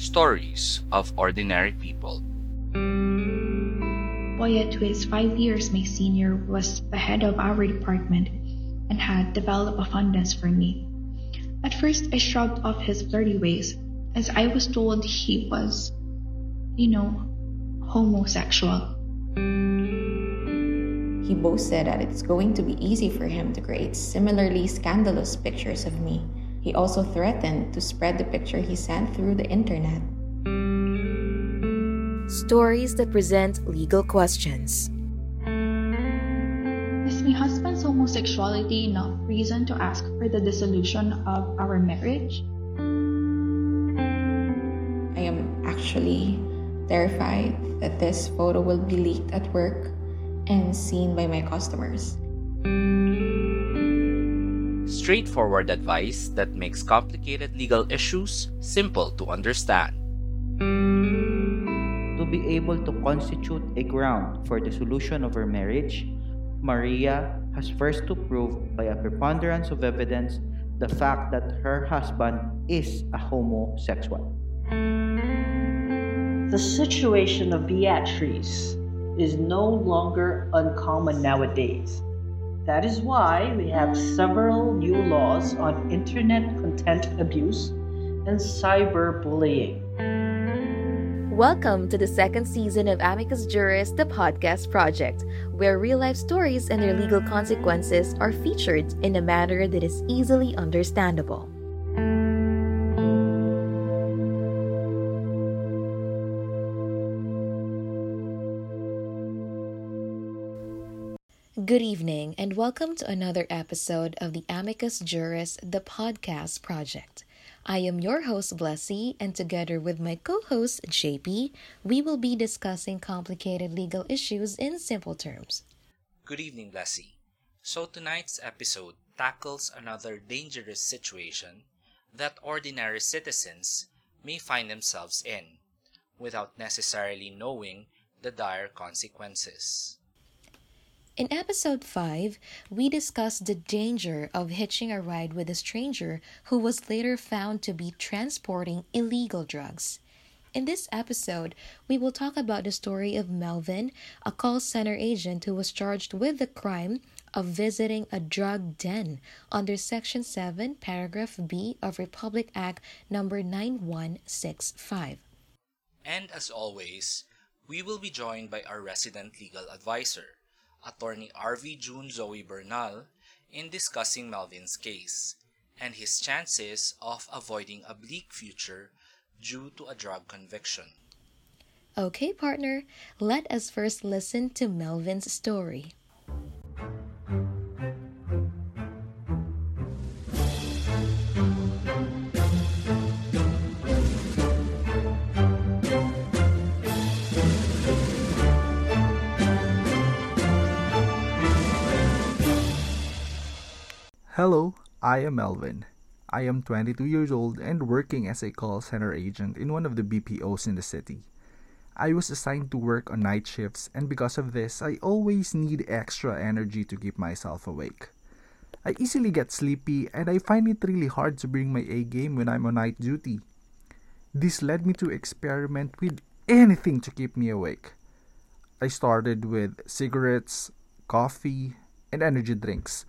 Stories of Ordinary People. Boyet, who is 5 years my senior, was the head of our department and had developed a fondness for me. At first, I shrugged off his flirty ways, as I was told he was, homosexual. He boasted that it's going to be easy for him to create similarly scandalous pictures of me. He also threatened to spread the picture he sent through the internet. Stories that present legal questions. Is my husband's homosexuality enough reason to ask for the dissolution of our marriage? I am actually terrified that this photo will be leaked at work and seen by my customers. Straightforward advice that makes complicated legal issues simple to understand. To be able to constitute a ground for dissolution of her marriage, Maria has first to prove by a preponderance of evidence the fact that her husband is a homosexual. The situation of Beatrice is no longer uncommon nowadays. That is why we have several new laws on internet content abuse and cyberbullying. Welcome to the second season of Amicus Juris, the podcast project, where real-life stories and their legal consequences are featured in a manner that is easily understandable. Good evening and welcome to another episode of the Amicus Juris, the podcast project. I am your host, Blessy, and together with my co-host, JP, we will be discussing complicated legal issues in simple terms. Good evening, Blessy. So tonight's episode tackles another dangerous situation that ordinary citizens may find themselves in without necessarily knowing the dire consequences. In episode 5, we discussed the danger of hitching a ride with a stranger who was later found to be transporting illegal drugs. In this episode, we will talk about the story of Melvin, a call center agent who was charged with the crime of visiting a drug den under Section 7, Paragraph B of Republic Act number 9165. And as always, we will be joined by our resident legal advisor, Attorney R.V. June Zoe Bernal, in discussing Melvin's case and his chances of avoiding a bleak future due to a drug conviction. Okay, partner, let us first listen to Melvin's story. Hello, I am Melvin. I am 22 years old and working as a call center agent in one of the BPOs in the city. I was assigned to work on night shifts, and because of this, I always need extra energy to keep myself awake. I easily get sleepy, and I find it really hard to bring my A game when I'm on night duty. This led me to experiment with anything to keep me awake. I started with cigarettes, coffee, and energy drinks.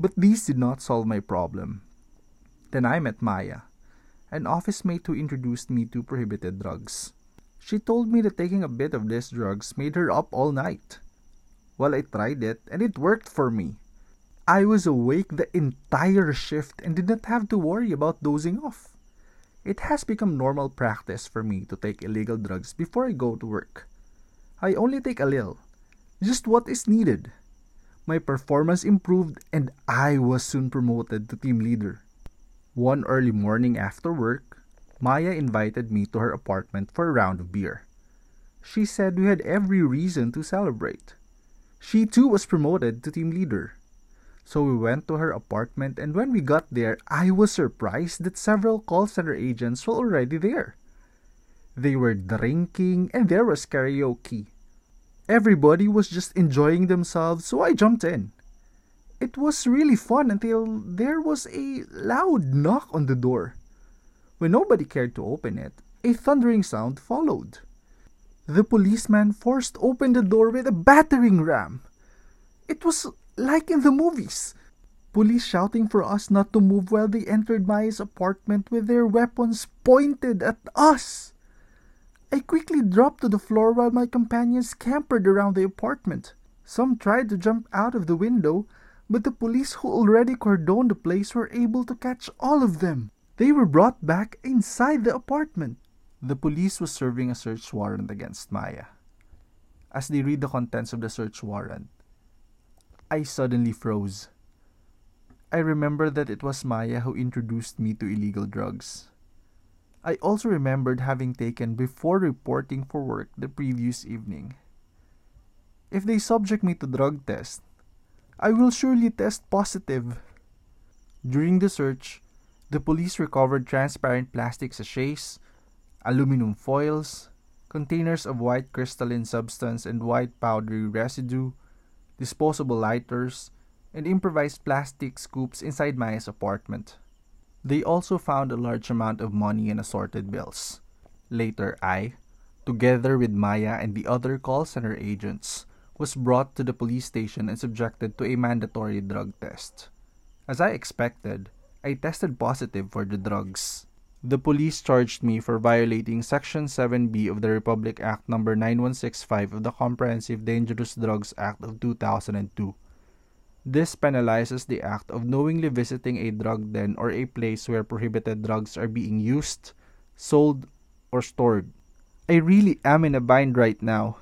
But these did not solve my problem. Then I met Maya, an office mate who introduced me to prohibited drugs. She told me that taking a bit of these drugs made her up all night. Well, I tried it and it worked for me. I was awake the entire shift and did not have to worry about dozing off. It has become normal practice for me to take illegal drugs before I go to work. I only take a little, just what is needed. My performance improved and I was soon promoted to team leader. One early morning after work, Maya invited me to her apartment for a round of beer. She said we had every reason to celebrate. She too was promoted to team leader. So we went to her apartment, and when we got there, I was surprised that several call center agents were already there. They were drinking and there was karaoke. Everybody was just enjoying themselves, so I jumped in. It was really fun until there was a loud knock on the door. When nobody cared to open it, a thundering sound followed. The policeman forced open the door with a battering ram. It was like in the movies. Police shouting for us not to move while they entered Maya's apartment with their weapons pointed at us. I quickly dropped to the floor while my companions scampered around the apartment. Some tried to jump out of the window, but the police who already cordoned the place were able to catch all of them. They were brought back inside the apartment. The police was serving a search warrant against Maya. As they read the contents of the search warrant, I suddenly froze. I remember that it was Maya who introduced me to illegal drugs. I also remembered having taken before reporting for work the previous evening. If they subject me to drug test, I will surely test positive. During the search, the police recovered transparent plastic sachets, aluminum foils, containers of white crystalline substance and white powdery residue, disposable lighters, and improvised plastic scoops inside Maya's apartment. They also found a large amount of money and assorted bills. Later, I, together with Maya and the other call center agents, was brought to the police station and subjected to a mandatory drug test. As I expected, I tested positive for the drugs. The police charged me for violating Section 7B of the Republic Act number 9165 of the Comprehensive Dangerous Drugs Act of 2002. This penalizes the act of knowingly visiting a drug den or a place where prohibited drugs are being used, sold, or stored. I really am in a bind right now.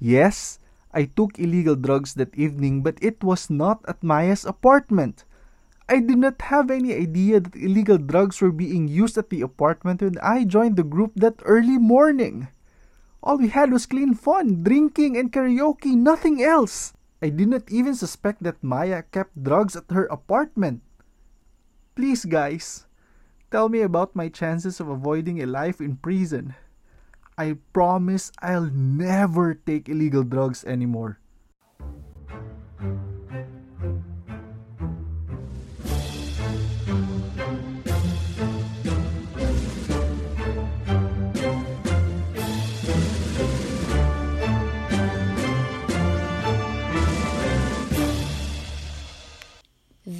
Yes, I took illegal drugs that evening, but it was not at Maya's apartment. I did not have any idea that illegal drugs were being used at the apartment when I joined the group that early morning. All we had was clean fun, drinking, and karaoke, nothing else. I did not even suspect that Maya kept drugs at her apartment. Please, guys, tell me about my chances of avoiding a life in prison. I promise I'll never take illegal drugs anymore.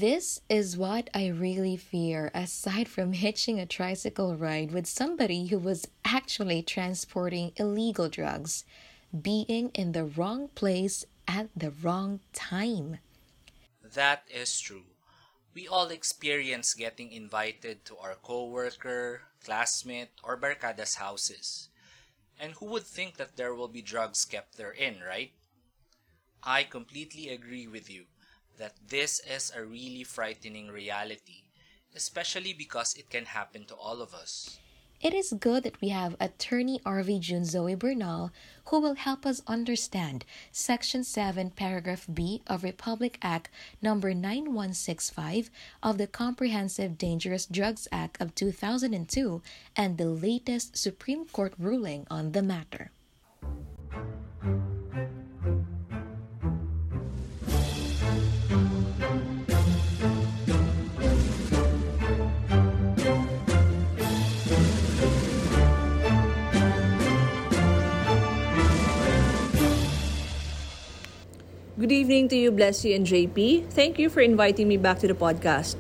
This is what I really fear, aside from hitching a tricycle ride with somebody who was actually transporting illegal drugs, being in the wrong place at the wrong time. That is true. We all experience getting invited to our coworker, classmate, or barcada's houses. And who would think that there will be drugs kept therein, right? I completely agree with you that this is a really frightening reality, especially because it can happen to all of us. It is good that we have attorney R.V. June Zoe Bernal, who will help us understand Section 7, Paragraph B of Republic Act number 9165 of the Comprehensive Dangerous Drugs Act of 2002 and the latest Supreme Court ruling on the matter. Good evening to you, Blessy and JP. Thank you for inviting me back to the podcast.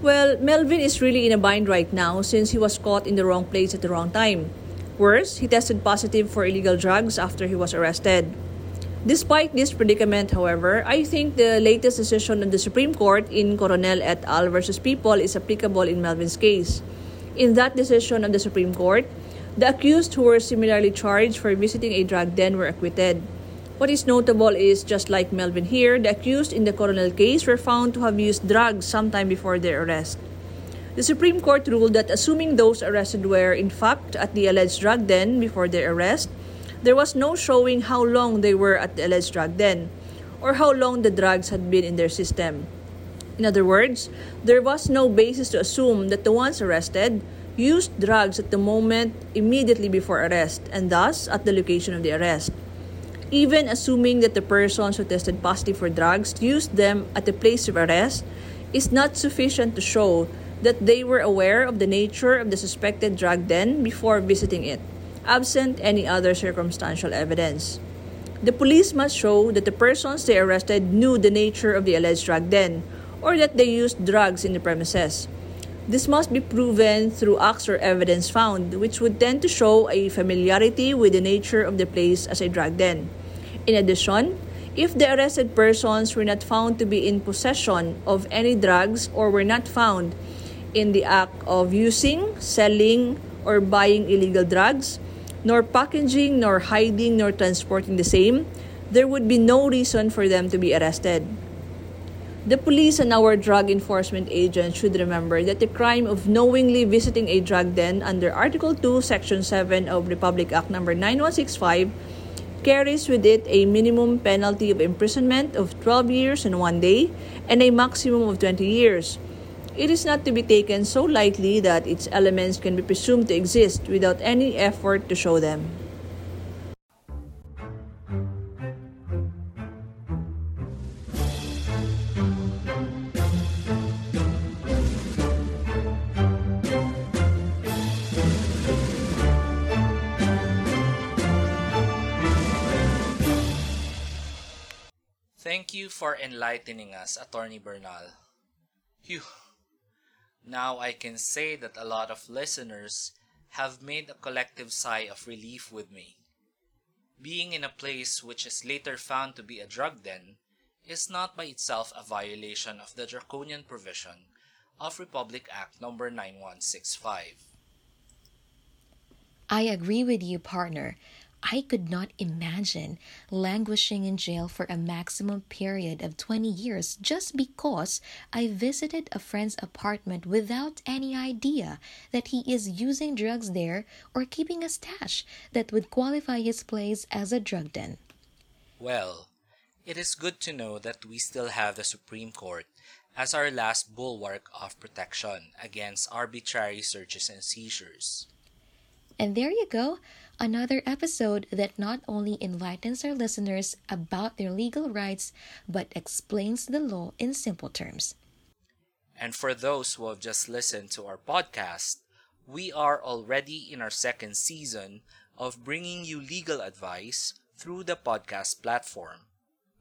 Well, Melvin is really in a bind right now since he was caught in the wrong place at the wrong time. Worse, he tested positive for illegal drugs after he was arrested. Despite this predicament, however, I think the latest decision of the Supreme Court in Coronel et al. Versus People is applicable in Melvin's case. In that decision of the Supreme Court, the accused who were similarly charged for visiting a drug den were acquitted. What is notable is, just like Melvin here, the accused in the Coronel case were found to have used drugs sometime before their arrest. The Supreme Court ruled that assuming those arrested were, in fact, at the alleged drug den before their arrest, there was no showing how long they were at the alleged drug den, or how long the drugs had been in their system. In other words, there was no basis to assume that the ones arrested used drugs at the moment immediately before arrest, and thus at the location of the arrest. Even assuming that the persons who tested positive for drugs used them at the place of arrest is not sufficient to show that they were aware of the nature of the suspected drug den before visiting it, absent any other circumstantial evidence. The police must show that the persons they arrested knew the nature of the alleged drug den, or that they used drugs in the premises. This must be proven through acts or evidence found, which would tend to show a familiarity with the nature of the place as a drug den. In addition, if the arrested persons were not found to be in possession of any drugs or were not found in the act of using, selling, or buying illegal drugs, nor packaging, nor hiding, nor transporting the same, there would be no reason for them to be arrested. The police and our drug enforcement agents should remember that the crime of knowingly visiting a drug den under Article 2, Section 7 of Republic Act number 9165 carries with it a minimum penalty of imprisonment of 12 years and 1 day and a maximum of 20 years. It is not to be taken so lightly that its elements can be presumed to exist without any effort to show them. Thank you for enlightening us, Attorney Bernal. Phew. Now I can say that a lot of listeners have made a collective sigh of relief with me. Being in a place which is later found to be a drug den is not by itself a violation of the draconian provision of Republic Act number 9165. I agree with you, partner. I could not imagine languishing in jail for a maximum period of 20 years just because I visited a friend's apartment without any idea that he is using drugs there or keeping a stash that would qualify his place as a drug den. Well, it is good to know that we still have the Supreme Court as our last bulwark of protection against arbitrary searches and seizures. And there you go, another episode that not only enlightens our listeners about their legal rights, but explains the law in simple terms. And for those who have just listened to our podcast, we are already in our second season of bringing you legal advice through the podcast platform.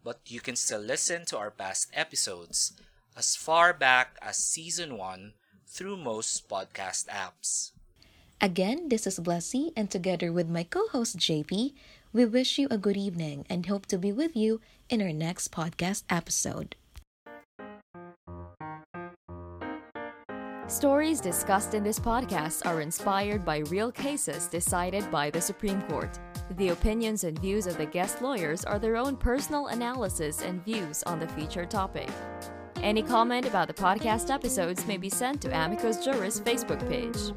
But you can still listen to our past episodes as far back as Season 1 through most podcast apps. Again, this is Blessy, and together with my co-host JP, we wish you a good evening and hope to be with you in our next podcast episode. Stories discussed in this podcast are inspired by real cases decided by the Supreme Court. The opinions and views of the guest lawyers are their own personal analysis and views on the featured topic. Any comment about the podcast episodes may be sent to Amicus Juris Facebook page.